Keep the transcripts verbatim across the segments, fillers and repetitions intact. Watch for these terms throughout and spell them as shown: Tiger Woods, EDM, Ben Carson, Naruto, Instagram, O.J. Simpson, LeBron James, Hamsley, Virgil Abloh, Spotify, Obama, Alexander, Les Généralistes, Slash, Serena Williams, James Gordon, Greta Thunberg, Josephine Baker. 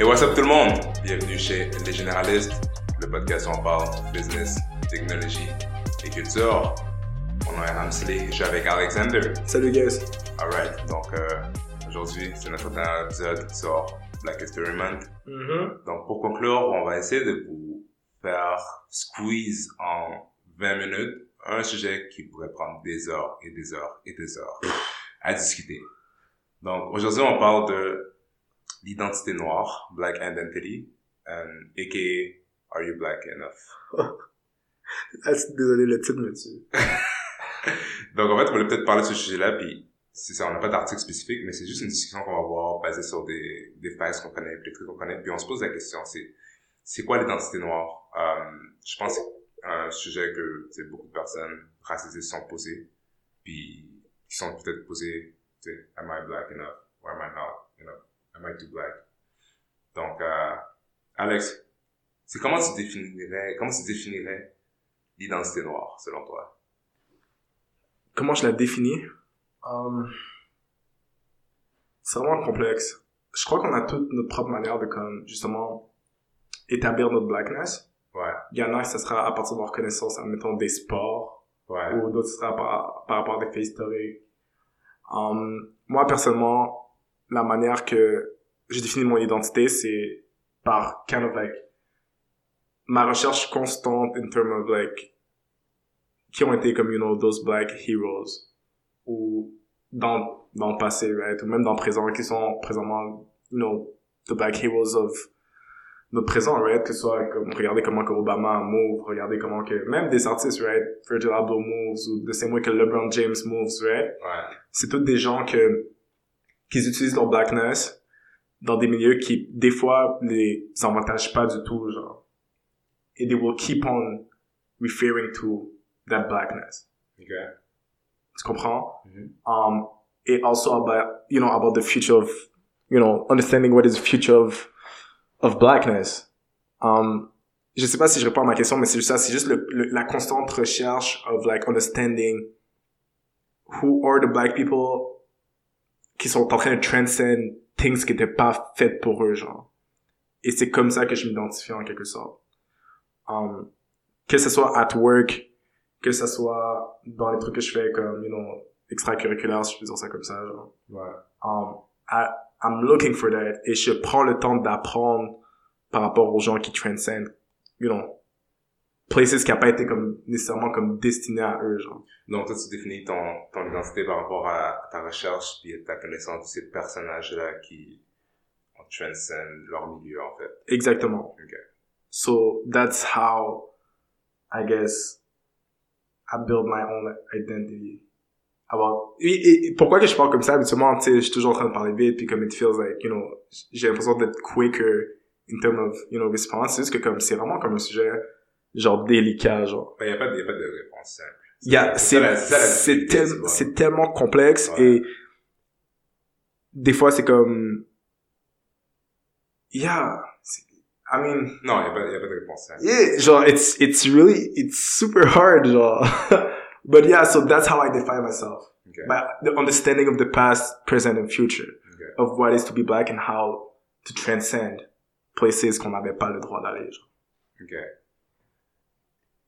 Et what's up tout le monde? Bienvenue chez Les Généralistes, le podcast où on parle business, technologie et culture. Mon nom est Hamsley et je suis avec Alexander. Salut guys! Alright, donc euh, aujourd'hui c'est notre dernier épisode sur Black History Month. Mm-hmm. Donc pour conclure, on va essayer de vous faire squeeze en vingt minutes un sujet qui pourrait prendre des heures et des heures et des heures à discuter. Donc aujourd'hui on parle de l'identité noire, Black Identity, um, aka Are You Black Enough? Ah, désolé le titre me tue. Donc en fait on voulait peut-être parler de ce sujet-là, puis c'est ça, on n'a pas d'article spécifique, mais c'est juste une discussion qu'on va avoir basée sur des des faits qu'on connaît, des trucs qu'on connaît, puis on se pose la question, c'est c'est quoi l'identité noire? Um, je pense que un sujet que tu sais, beaucoup de personnes racisées sont posées, puis qui sont peut-être posées, tu sais, am I black enough, or am I not enough, am I too black? Donc, euh, Alex, c'est comment tu définirais, comment tu définirais l'identité noire, selon toi? Comment je la définis? Um, c'est vraiment complexe. Je crois qu'on a toute notre propre manière de, comme, justement, établir notre blackness. Ouais. Il y en a que ce sera à partir de leur connaissance, admettons, des sports. Ouais. Ou d'autres, ce sera par, par rapport à des faits historiques. Um, moi, personnellement, la manière que j'ai défini mon identité, c'est par kind of like ma recherche constante in terms of like qui ont été comme, you know, those black heroes. Ou dans, dans le passé, right? Ou même dans le présent, qui sont présentement, you know, the black heroes of notre présent, right? Que ce soit comme, regardez comment que Obama move, regardez comment que, même des artistes, right? Virgil Abloh moves, ou de ces mots que LeBron James moves, right? Ouais. C'est tous des gens que, qui utilisent leur blackness dans des milieux qui, des fois, les avantagent pas du tout, genre. Et they will keep on referring to that blackness. Okay. Tu comprends? Mm-hmm. Um, et also about, you know, about the future of, you know, understanding what is the future of, of blackness. Um, je sais pas si je réponds à ma question, mais c'est juste ça, c'est juste le, le, la constante recherche of like understanding who are the black people qui sont en train de transcend things qui étaient pas faites pour eux, genre. Et c'est comme ça que je m'identifie en quelque sorte. Um, que ce soit at work, que ce soit dans les trucs que je fais comme, you know, extracurriculaire, si je peux dire ça comme ça, genre. Ouais. Um, à, I'm looking for that. Et je prends le temps d'apprendre par rapport aux gens qui transcendent, you know, places qui a pas été comme, nécessairement comme destinées à eux, genre. Donc, toi, tu définis ton, ton identité par rapport à ta recherche puis à ta connaissance de ces personnages-là qui transcendent leur milieu, en fait. Exactement. Okay. So, that's how, I guess, I build my own identity. Alors, et, et pourquoi que je parle comme ça, habituellement, tu sais, je suis toujours en train de parler vite, puis comme it feels like, you know, j'ai l'impression d'être quicker in terms of, you know, response. C'est juste que comme, c'est vraiment comme un sujet, genre, délicat, genre. Ben, y a pas de, y a pas de réponse simple. Y a, c'est, c'est, c'est, c'est, c'est, c'est, tel, c'est tellement complexe, ouais. Et des fois, c'est comme, yeah, c'est, I mean. Non, y a pas, y a pas de réponse simple. Yeah, genre, it's, it's really, it's super hard, genre. But yeah, so that's how I define myself. Okay. By the understanding of the past, present, and future. Okay. Of what is to be black and how to transcend places qu'on n'avait pas le droit d'aller. Genre. OK.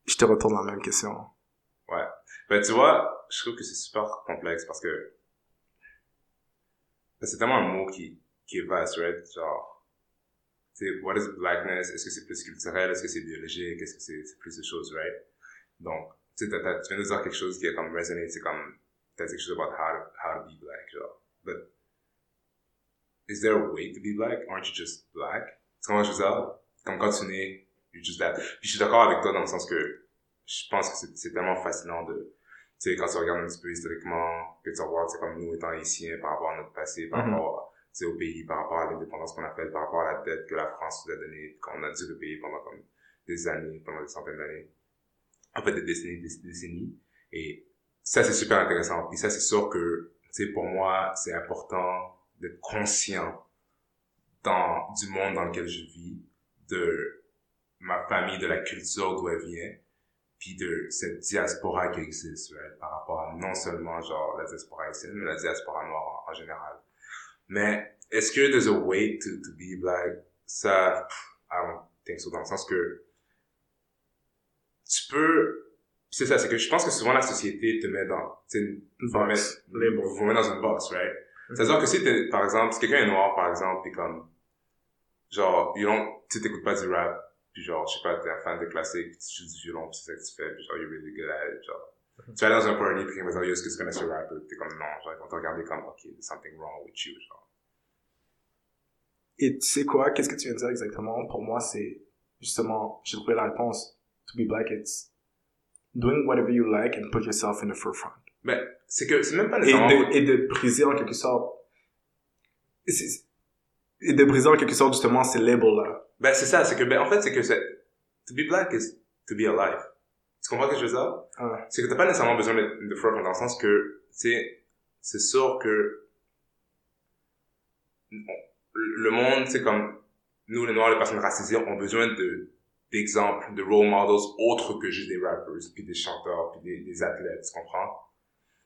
Je te retourne la même question. Ouais. Ben, tu vois, je trouve que c'est super complexe parce que c'est tellement un mot qui, qui est vaste, right? Genre, tu sais, what is blackness? Est-ce que c'est plus culturel? Est-ce que c'est biologique? Est-ce que c'est, c'est plus de choses, right? Donc, tu sais, t'as, tu viens de dire quelque chose qui est comme résonné, c'est comme, t'as quelque chose about how to, how to be black, genre. But, is there a way to be black? Aren't you just black? C'est comment je fais ça? Comme quand tu nais, you're just that. Puis je suis d'accord avec toi dans le sens que, je pense que c'est, c'est tellement fascinant de, tu sais, quand tu regardes un petit peu historiquement, que tu regardes, c'est comme nous étant haïtiens par rapport à notre passé, par mm-hmm. rapport, tu sais, au pays, par rapport à l'indépendance qu'on a faite, par rapport à la dette que la France nous a donnée, qu'on a dû le payer pendant comme des années, pendant des centaines d'années. En fait, des décennies, des décennies. Et ça, c'est super intéressant. Puis ça, c'est sûr que, tu sais, pour moi, c'est important d'être conscient dans, du monde dans lequel je vis, de ma famille, de la culture d'où elle vient, puis de cette diaspora qui existe, ouais, par rapport à non seulement, genre, la diaspora haïtienne, mais la diaspora noire en, en général. Mais, est-ce que there's a way to, to be black? ça, I don't think so, dans le sens que tu peux, c'est ça, c'est que je pense que souvent la société te met dans, tu sais, vous met dans une box, right? Mm-hmm. C'est-à-dire que si t'es, par exemple, si quelqu'un est noir, par exemple, t'es comme, genre, you don't, tu t'écoutes pas du rap, puis genre, je sais pas, t'es un fan de classique, tu joues du violon, pis c'est ça que tu fais, puis genre, you're really good at it, genre. Mm-hmm. Tu vas dans un party, puis quelqu'un va dire, est-ce que tu connais ce rap? T'es comme, non, genre, ils vont te regarder comme, ok, there's something wrong with you, genre. Et tu sais quoi, qu'est-ce que tu viens de dire exactement? Pour moi, c'est justement, j'ai trouvé la réponse. To be black, it's doing whatever you like and put yourself in the forefront. Mais c'est que c'est même pas nécessairement... Et de, et de briser en quelque sorte... Et, c'est, et de briser en quelque sorte justement ces labels-là. Ben c'est ça, c'est que, ben en fait, c'est que c'est... To be black is to be alive. Tu comprends ce que je veux dire? Ah. C'est que t'as pas nécessairement besoin de, de forefront dans le sens que, tu sais, c'est sûr que... Bon. Le monde, c'est comme, nous, les noirs, les personnes racisées, ont besoin de, d'exemples, de role models autres que juste des rappers, puis des chanteurs, puis des, des athlètes, tu comprends?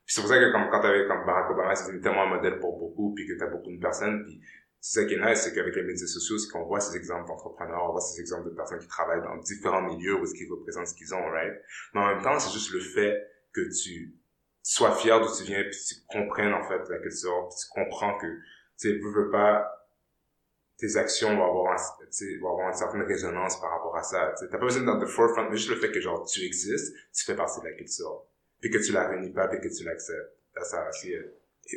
Puis c'est pour ça que comme, quand t'avais, comme Barack Obama, c'était tellement un modèle pour beaucoup, puis que t'as beaucoup de personnes, puis c'est ça qui est nice, c'est qu'avec les médias sociaux, c'est qu'on voit ces exemples d'entrepreneurs, on voit ces exemples de personnes qui travaillent dans différents milieux, où est-ce qu'ils représentent ce qu'ils ont, right? Mais en même temps, c'est juste le fait que tu sois fier d'où tu viens, puis tu comprennes, en fait, la culture, puis tu comprends que, tu sais, veux, veux pas, tes actions vont avoir, un, vont avoir une certaine résonance par rapport à ça. T'sais, t'as pas besoin d'être dans le forefront, mais juste le fait que genre tu existes, tu fais partie de la culture, puis que tu la réunis pas, puis que tu l'acceptes. Ça, c'est...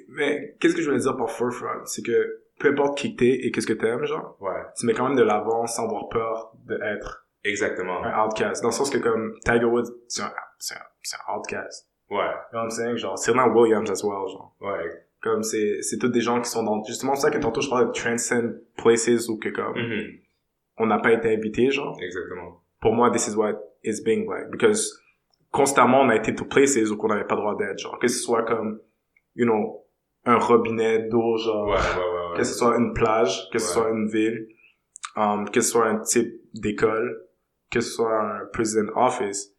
Mais qu'est-ce que je voulais dire par forefront, c'est que peu importe qui t'es et qu'est-ce que t'aimes, genre, ouais, tu mets quand même de l'avant sans avoir peur d'être. Exactement. Un outcast, dans le sens que comme Tiger Woods, c'est un, c'est un, c'est un outcast. Ouais. You know what I'm saying, genre Serena Williams as well, genre. Ouais. Comme c'est c'est tous des gens qui sont dans justement ça que tantôt je parlais de transcend places ou que comme mm-hmm. on n'a pas été invité genre. Exactement. Pour moi this is what is being black because constamment on a été to places où qu'on n'avait pas le droit d'être genre que ce soit comme you know un robinet d'eau genre ouais, ouais, ouais, ouais. que ce soit une plage, que ce ouais. soit une ville, um, que ce soit un type d'école, que ce soit un president office.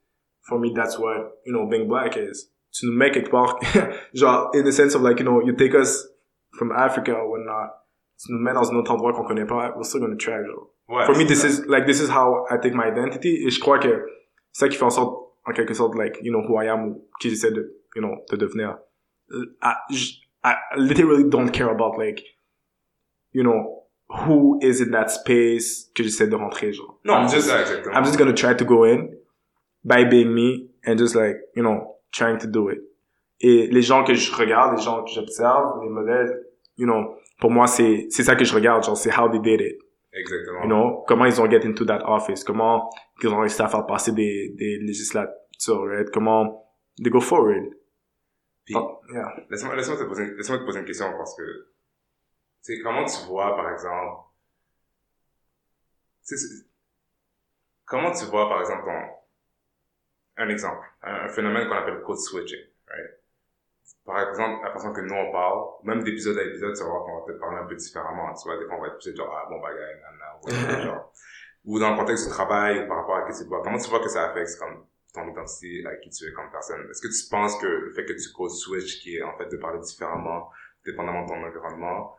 For me that's what you know being black is. Tu nous mets quelque part, genre, in the sense of like, you know, you take us from Africa or whatnot, tu nous mets dans un autre endroit qu'on connaît pas, we're still gonna try, genre. Ouais, for me, this is, like, this is how I take my identity, et je crois que c'est ça qui fait en sorte, en quelque sorte, like, you know, who I am, ou qui j'essaie de, you know, de devenir. I, I literally don't care about, like, you know, who is in that space que j'essaie de rentrer, genre. Non, I'm just, ça, exactement. I'm just gonna try to go in, by being me, and just like, you know, trying to do it. Et les gens que je regarde, les gens que j'observe, les modèles, you know, pour moi, c'est, c'est ça que je regarde, genre, c'est how they did it. Exactement. You know, comment ils ont get into that office, comment ils ont réussi à faire passer des, des législatures, right? Comment they go forward. Puis, oh, yeah. laisse-moi, laisse-moi te poser, laisse-moi te poser une question parce que, tu sais, comment tu vois, par exemple, tu sais, comment tu vois, par exemple, ton, un exemple, un phénomène qu'on appelle code switching, right? Par exemple, la façon que nous on parle, même d'épisode à épisode, tu vas voir qu'on va peut-être parler un peu différemment, tu vois, des fois on va être peut-être genre, ah bon bagage, nanana, ou genre, ou dans le contexte du travail, ou par rapport à qui tu vois, comment tu vois que ça affecte comme ton identité, à qui tu es comme personne? Est-ce que tu penses que le fait que tu code switch, qui est en fait de parler différemment, dépendamment de ton environnement,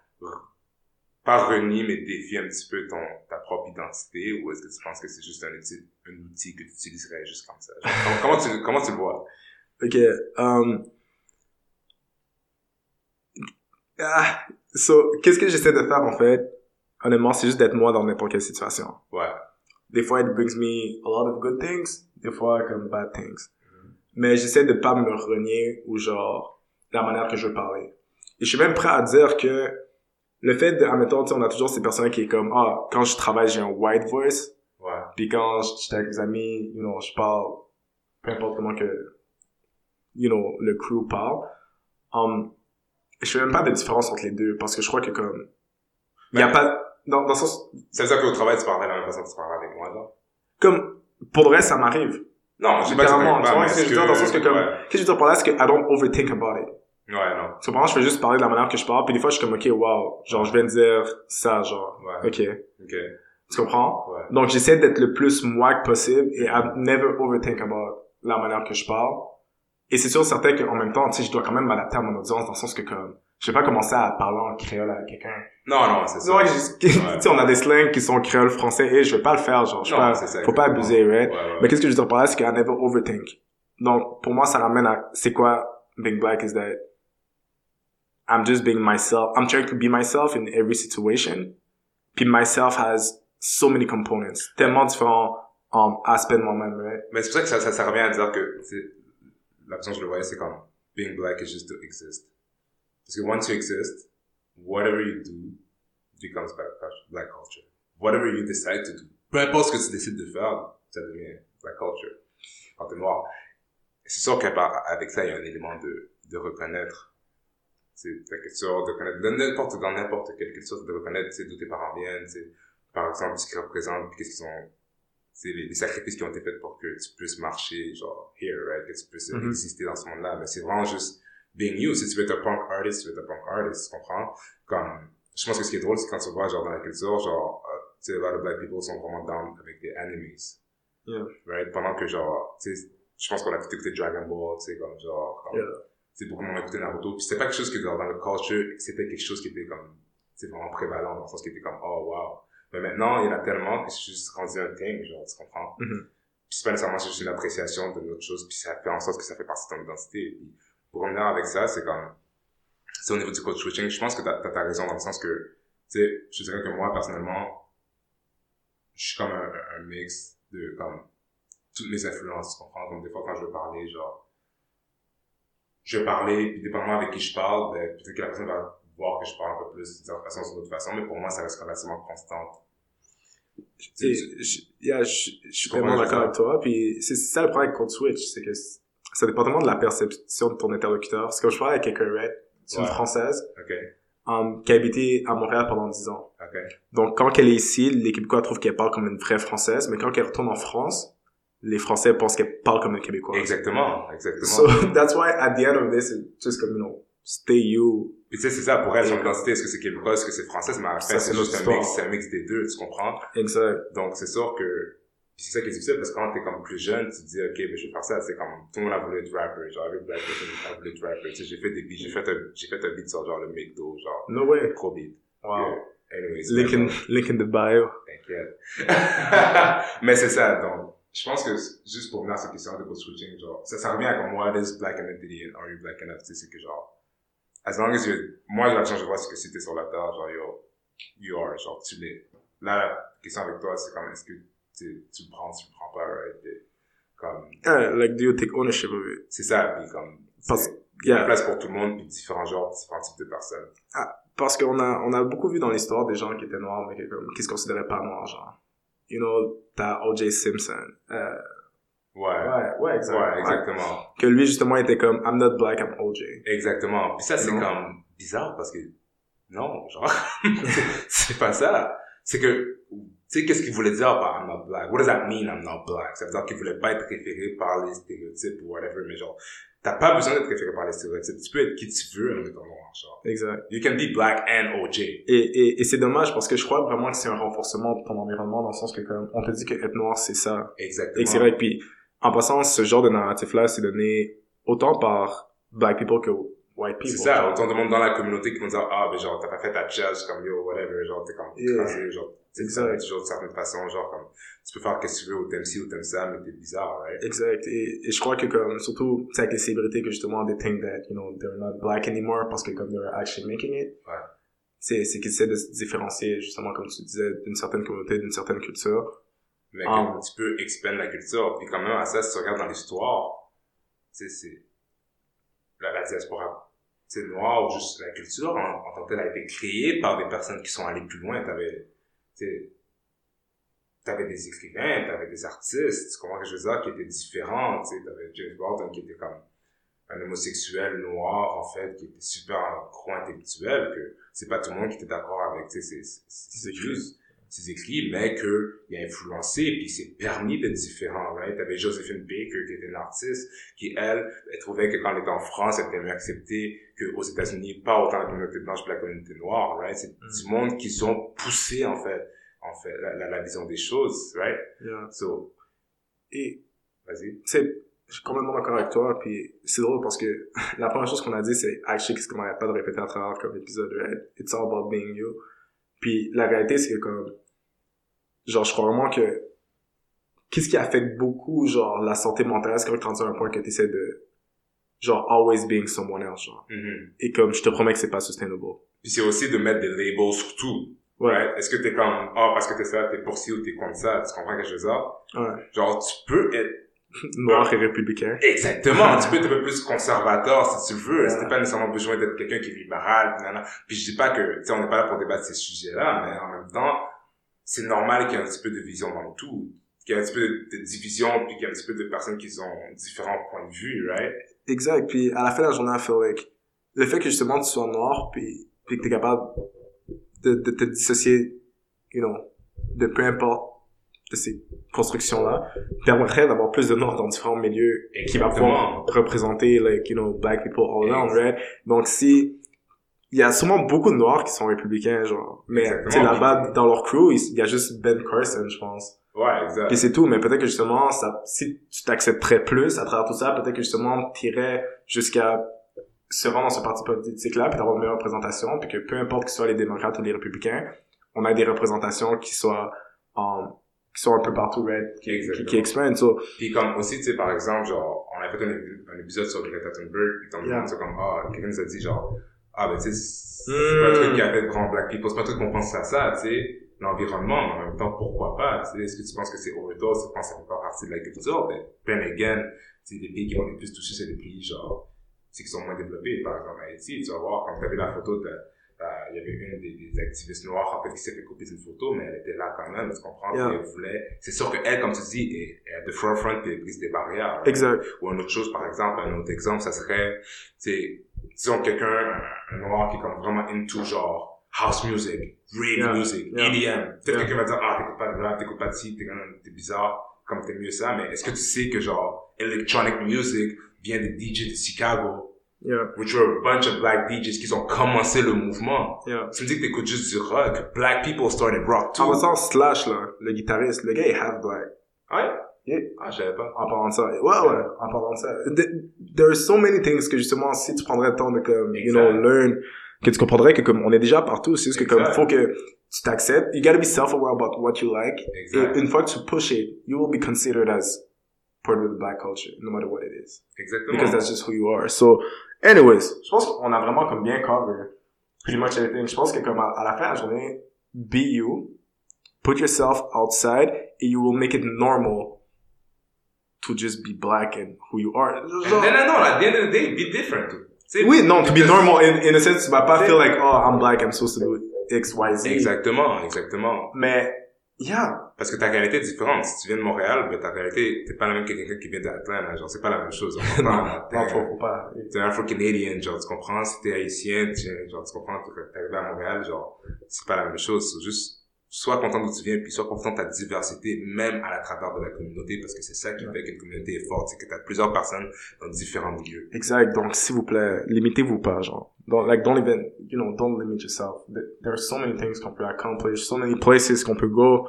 pas renie, mais défie un petit peu ton, ta propre identité, ou est-ce que tu penses que c'est juste un outil, un outil que tu utiliserais juste comme ça? Genre, comment tu, comment tu le vois? Ok, um, ah, so, qu'est-ce que j'essaie de faire, en fait? Honnêtement, c'est juste d'être moi dans n'importe quelle situation. Ouais. Des fois, it brings me a lot of good things, des fois, comme bad things. Mm-hmm. Mais j'essaie de pas me renier, ou genre, la manière que je veux parler. Et je suis même prêt à dire que, le fait de, admettons, tu sais, on a toujours ces personnes qui est comme, ah, quand je travaille, j'ai un white voice. Ouais. Puis quand je suis avec mes amis, you know, je parle, peu importe comment que, you know, le crew parle. Um, je fais même pas de différence entre les deux, parce que je crois que comme, il y a pas, dans, dans le sens... Ça veut dire qu'au travail, tu parles de la même façon que tu parles avec moi, là? Comme, pour le reste, ça m'arrive. Non, je sais pas que ça m'arrive pas, mais est-ce que... Je veux dire, dans le sens que comme, ouais. Qu'est-ce que je veux dire par là, c'est que I don't overthink about it. Ouais, non. Tu comprends, je fais juste parler de la manière que je parle, puis des fois, je suis comme, ok, wow, genre, je viens de dire ça, genre, ouais. ok. Ok. Tu comprends? Ouais. Donc, j'essaie d'être le plus moi que possible, et I never overthink about la manière que je parle. Et c'est sûr, certain qu'en même temps, tu sais, je dois quand même m'adapter à mon audience, dans le sens que, comme, j'ai pas commencé à parler en créole avec quelqu'un. Non, non, c'est ça. Ouais, ouais. On a des slangs qui sont créole français et je vais pas le faire, genre, je non, pas, ça, faut pas abuser, right? Ouais, ouais. Mais qu'est-ce que je veux dire par là, c'est que I never overthink. Donc, pour moi, ça ramène à, c'est quoi, being black is that I'm just being myself. I'm trying to be myself in every situation. Puis myself has so many components. Tellement différents, um, aspects de moi-même, right? Mais c'est pour ça que ça, ça, ça revient à dire que, la façon que je le voyais, c'est comme, being black is just to exist. Parce que once you exist, whatever you do becomes black culture. Whatever you decide to do, peu importe ce que tu décides de faire, ça devient black culture. Quand t'es noir, c'est sûr qu'avec ça, il y a un élément de, de reconnaître. C'est la culture de reconnaître, dans n'importe, dans n'importe quelle culture, de reconnaître, tu sais, d'où tes parents viennent, tu sais, par exemple, ce qu'ils représentent, qu'est-ce qu'ils sont, c'est les, les sacrifices qui ont été faits pour que tu puisses marcher, genre, here, right, que tu puisses mm-hmm. exister dans ce monde-là. Mais c'est vraiment juste, being you, si tu veux être un punk artist, tu veux être un punk artist, tu comprends? Comme, je pense que ce qui est drôle, c'est quand tu vois, genre, dans la culture, genre, euh, tu sais, a lot of black people sont vraiment down avec des animes. Yeah. Right? Pendant que, genre, tu sais, je pense qu'on a tout écouté Dragon Ball, tu sais, comme, genre, comme, yeah. tu sais, beaucoup de monde a écouté Naruto, pis c'était pas quelque chose que, dans, dans le culture, c'était quelque chose qui était comme, tu sais, vraiment prévalent, dans le sens qui était comme, oh, wow. Mais maintenant, il y en a tellement que c'est juste rendu un thing, genre, tu comprends? Mm-hmm. Pis c'est pas nécessairement juste une appréciation de notre chose, pis ça fait en sorte que ça fait partie de ton identité. Pis, pour revenir avec ça, c'est comme, c'est au niveau du coach coaching, je pense que t'as, t'as, t'as raison dans le sens que, tu sais, je dirais que moi, personnellement, je suis comme un, un mix de, comme, toutes mes influences, tu comprends? Comme des fois, quand je veux parler, genre, je vais parler, puis dépendamment avec qui je parle, ben, peut-être que la personne va voir que je parle un peu plus d'une façon ou d'une autre façon, mais pour moi, ça reste relativement constant. Tu sais, je suis vraiment d'accord avec toi, puis c'est, c'est ça le problème avec Code Switch, c'est que, c'est, ça dépend vraiment de la perception de ton interlocuteur. Parce que quand je parlais avec quelqu'un, right, c'est une wow. Française, okay. um, qui a habité à Montréal pendant dix ans. Okay. Donc, quand elle est ici, les Québécois trouvent qu'elle parle comme une vraie Française, mais quand elle retourne en France, les Français pensent qu'elle parle comme une Québécoise. Exactement, exactement. So, that's why, at the end of this, it's just comme, you know, stay you. Et tu sais, c'est ça, pour elle, son identité, est-ce que c'est Québécois, est-ce que c'est Française, mais après, ça, c'est, c'est juste un mix, c'est un mix des deux, tu comprends? Exact. Donc, c'est sûr que... Puis c'est ça qui est difficile, parce que quand t'es comme plus jeune, tu te dis, ok, mais je vais faire ça, c'est comme, tout le monde a voulu être rapper, genre, every black person a voulu être rapper, tu sais, j'ai fait des beats, j'ai fait un, j'ai fait un beat sur genre le McDo, genre, no way. Un gros beat. Wow. Que, anyways. Link in, link in the bio. T'inquiète. Mais c'est ça, donc, je pense que, juste pour venir à cette question de coaching, genre, ça, ça revient à comme, what is black identity and are you black enough, tu sais, c'est que genre, as long as you, moi, j'ai la chance de voir ce que si t'es sur la terre, genre, yo, you are, genre, tu l'es. Là, la question avec toi, c'est comme, est-ce que, Tu, tu le prends, tu le prends pas, right? Et, comme... Yeah, like, do you take ownership of it? C'est ça, puis comme... Parce, yeah. Il y a une place pour tout le monde, puis différents genres, différents types de personnes. Ah, parce qu'on a, on a beaucoup vu dans l'histoire des gens qui étaient noirs, mais qui se considéraient pas noirs, genre. You know, t'as O J. Simpson. Euh... Ouais. Ouais, ouais, exactement. Ouais, exactement. Ouais. Que lui, justement, était comme, I'm not black, I'm O J. Exactement. Puis ça, c'est non. Comme bizarre, parce que... Non, genre, c'est pas ça. C'est que... Tu sais, qu'est-ce qu'il voulait dire par I'm not black? What does that mean, I'm not black? Ça veut dire qu'il voulait pas être référé par les stéréotypes ou whatever, mais genre, t'as pas besoin d'être référé par les stéréotypes. Tu peux être qui tu veux en étant noir, genre. Exact. You can be black and O J. Et, et, et c'est dommage parce que je crois vraiment que c'est un renforcement de ton environnement dans le sens que comme, on te dit que être noir, c'est ça. Exactement. Et c'est vrai. Puis, en passant, ce genre de narratif-là, c'est donné autant par black people que white people. C'est ça. Autant de monde dans la communauté qui vont dire, ah, mais genre, t'as pas fait ta chest, comme yo, whatever, genre, t'es comme, yeah. Crasé, genre. C'est exact. Toujours de certaines façons, genre comme tu peux faire qu'est-ce que tu veux, ou t'aimes ci, ou t'aimes ça, mais t'es bizarre, right? Exact. Et, et je crois que comme surtout c'est avec les célébrités que justement they think that you know they're not black anymore parce que comme they're actually making it. Ouais. C'est c'est qu'ils essaient de se différencier justement comme tu disais d'une certaine communauté, d'une certaine culture. Mais um, comme tu peux expander la culture. Puis quand même à ça, si tu regardes dans l'histoire, tu sais c'est la, la diaspora. C'est noir ou juste la culture en, en tant que telle a été créée par des personnes qui sont allées plus loin. T'avais T'avais des écrivains, t'avais des artistes, tu comprends que je veux dire, qui étaient différents, tu sais, t'avais James Gordon qui était comme un homosexuel noir, en fait, qui était super gros-intellectuel, que c'est pas tout le monde qui était d'accord avec, tu sais, ses, ses, ses, ses écrits, mais que il a influencé, puis il s'est permis d'être différent, right? T'avais Josephine Baker qui était une artiste, qui, elle, elle trouvait que quand elle était en France, elle était mieux acceptée qu'aux États-Unis, pas autant la communauté blanche que la communauté noire, right? C'est mm. du monde qui ont poussé, en fait, en fait, la, la, la vision des choses, right? Yeah. So, et, vas-y. Tu sais, je suis complètement d'accord avec toi, puis c'est drôle parce que la première chose qu'on a dit, c'est « actually, qu'est-ce qu'on n'arrête pas de répéter à travers comme épisode, « it's all about being you ». Puis la réalité, c'est comme, genre, je crois vraiment que qu'est-ce qui affecte beaucoup, genre, la santé mentale, c'est quand tu rendu à un point que t'essaies de, genre, always being someone else, genre. Mm-hmm. Et comme, je te promets que c'est pas sustainable. Puis c'est aussi de mettre des labels sur tout. Ouais. Right? Est-ce que t'es comme, ah, oh, parce que t'es ça, t'es pour ci ou t'es contre ça, tu comprends quelque chose là? Ouais. Genre, tu peux être noir et républicain. Exactement. Tu peux être un peu plus conservateur si tu veux. C'était pas nécessairement besoin d'être quelqu'un qui est libéral, nanana. Puis je dis pas que, tu sais, on n'est pas là pour débattre ces sujets-là, mais en même temps, c'est normal qu'il y ait un petit peu de vision dans le tout. Qu'il y ait un petit peu de, de division, puis qu'il y ait un petit peu de personnes qui ont différents points de vue, right? Exact. Puis à la fin de la journée, I feel like, le fait que justement tu sois noir, puis, puis que t'es capable de, de te dissocier, you know, de peu importe de ces constructions-là, permettrait d'avoir plus de noirs dans différents milieux qui va pouvoir représenter, like, you know, black people all around, right? Donc, si, il y a sûrement beaucoup de noirs qui sont républicains, genre, mais, tu sais, là-bas, oui. Dans leur crew, il y a juste Ben Carson, je pense. Ouais, exact. Puis c'est tout, mais peut-être que justement, ça, si tu t'accepterais plus à travers tout ça, peut-être que justement, t'irais jusqu'à se rendre dans ce parti politique-là, puis d'avoir une meilleure représentation, puis que peu importe que ce soit les démocrates ou les républicains, on a des représentations qui soient, en um, qui sont un peu partout, right? Qui, qui, qui expandent, ça. So. Puis comme aussi, tu sais, par exemple, genre, on a fait un, un épisode sur Greta Thunberg, pis t'en yeah. dis comme, ah, oh, quelqu'un nous a dit, genre, ah, ben, tu sais, c'est mm. pas un truc qui a fait grand black people, c'est pas un truc qu'on pense à ça, tu sais, l'environnement, mais en même temps, pourquoi pas, tu sais, est-ce que tu penses que c'est overdose, tu penses que ça fait pas partie de la culture, ben, ben again, tu sais, les pays qui vont les plus toucher, c'est les pays, genre, tu sais, qui sont moins développés, par exemple, en Haïti, tu vas voir, quand t'as vu la photo de... il y avait une des, des activistes noires en fait qui s'est fait copier une photo, mais elle était là quand même, tu comprends, yeah. Elle voulait, c'est sûr qu'elle, comme tu dis, est, est à the forefront et brise des barrières. Exact. Ou une autre chose, par exemple, un autre exemple, ça serait, tu sais, disons quelqu'un, un, un noir qui est comme vraiment into genre house music, rave yeah. music, yeah. E D M. Yeah. Peut-être yeah. quelqu'un va dire, ah, t'écoutes pas de rap, t'écoutes pas de ci, t'es, t'es bizarre, comme t'aimes mieux ça, mais est-ce que tu sais que genre electronic music vient des D J de Chicago? Yeah. Which were a bunch of black D Js qui ont commencé le mouvement. Yeah. Tu me dis que t'écoutes juste du rock. Black people started rock too. En passant, Slash, là, le guitariste, le gars est half black. Ouais? Yeah. Ah, je savais pas. En parlant de ça. Ouais, ouais, ouais. En parlant de ça. There are so many things que justement, si tu prendrais le temps de comme, exact. You know, learn, que tu comprendrais que comme, on est déjà partout. C'est juste que exact. Comme, faut que tu t'acceptes. You gotta be self-aware about what you like. Exact. Et une fois que tu push it, you will be considered as part of the black culture, no matter what it is. Exactement. Because that's just who you are. So, anyways, je pense qu'on a vraiment comme bien cover pretty much everything. Je pense que comme à, à la fin de la journée, be you, put yourself outside, and you will make it normal to just be black and who you are. No, no, no, at the end of the day, be different. T'sais, oui, non, to be normal, in, in a sense, tu vas pas feel like, oh, I'm black, I'm supposed to do X, Y, Z. Exactement, exactement. Mais, yeah. Parce que ta réalité est différente. Si tu viens de Montréal, ben, ta réalité, t'es pas la même que quelqu'un qui vient d'Atlanta, genre, c'est pas la même chose. En non, t'es, non, faut, faut pas. T'es un Afro-Canadien, genre, tu comprends, si t'es haïtien, tu, genre, tu comprends, t'es arrivé à Montréal, genre, c'est pas la même chose. C'est juste, sois content d'où tu viens, puis sois content de ta diversité, même à la travers de la communauté, parce que c'est ça qui ouais. fait qu'une communauté est forte, c'est que t'as plusieurs personnes dans différents milieux. Exact. Donc, s'il vous plaît, limitez-vous pas, genre. Don't, like, don't even, you know, don't limit yourself. There are so many things qu'on peut accomplish, so many places qu'on peut go.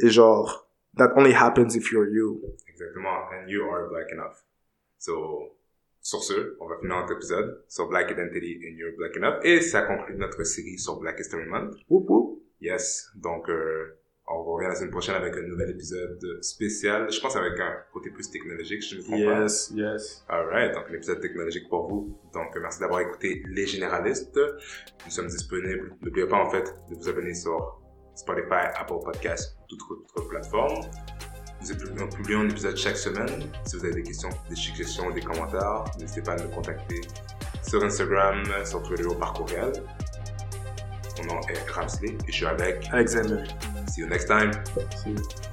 Et genre, that only happens if you're you. Exactement. And you are black enough. So, sur ce, on va finir notre épisode sur Black Identity and You're Black Enough. Et ça conclut notre série sur Black History Month. Oup, oup. Yes. Donc, euh, on revient la semaine prochaine avec un nouvel épisode spécial. Je pense avec un côté plus technologique, je me trompe pas. Yes, yes. Alright, donc l'épisode technologique pour vous. Donc, merci d'avoir écouté Les Généralistes. Nous sommes disponibles. N'oubliez pas, en fait, de vous abonner sur Spotify, Apple Podcasts, toutes autres plateformes. Nous publions un épisode chaque semaine. Si vous avez des questions, des suggestions, des commentaires, n'hésitez pas à nous contacter sur Instagram, sur Twitter ou par courriel. Mon nom est Hamsley et je suis avec Alexander. See you next time. See you.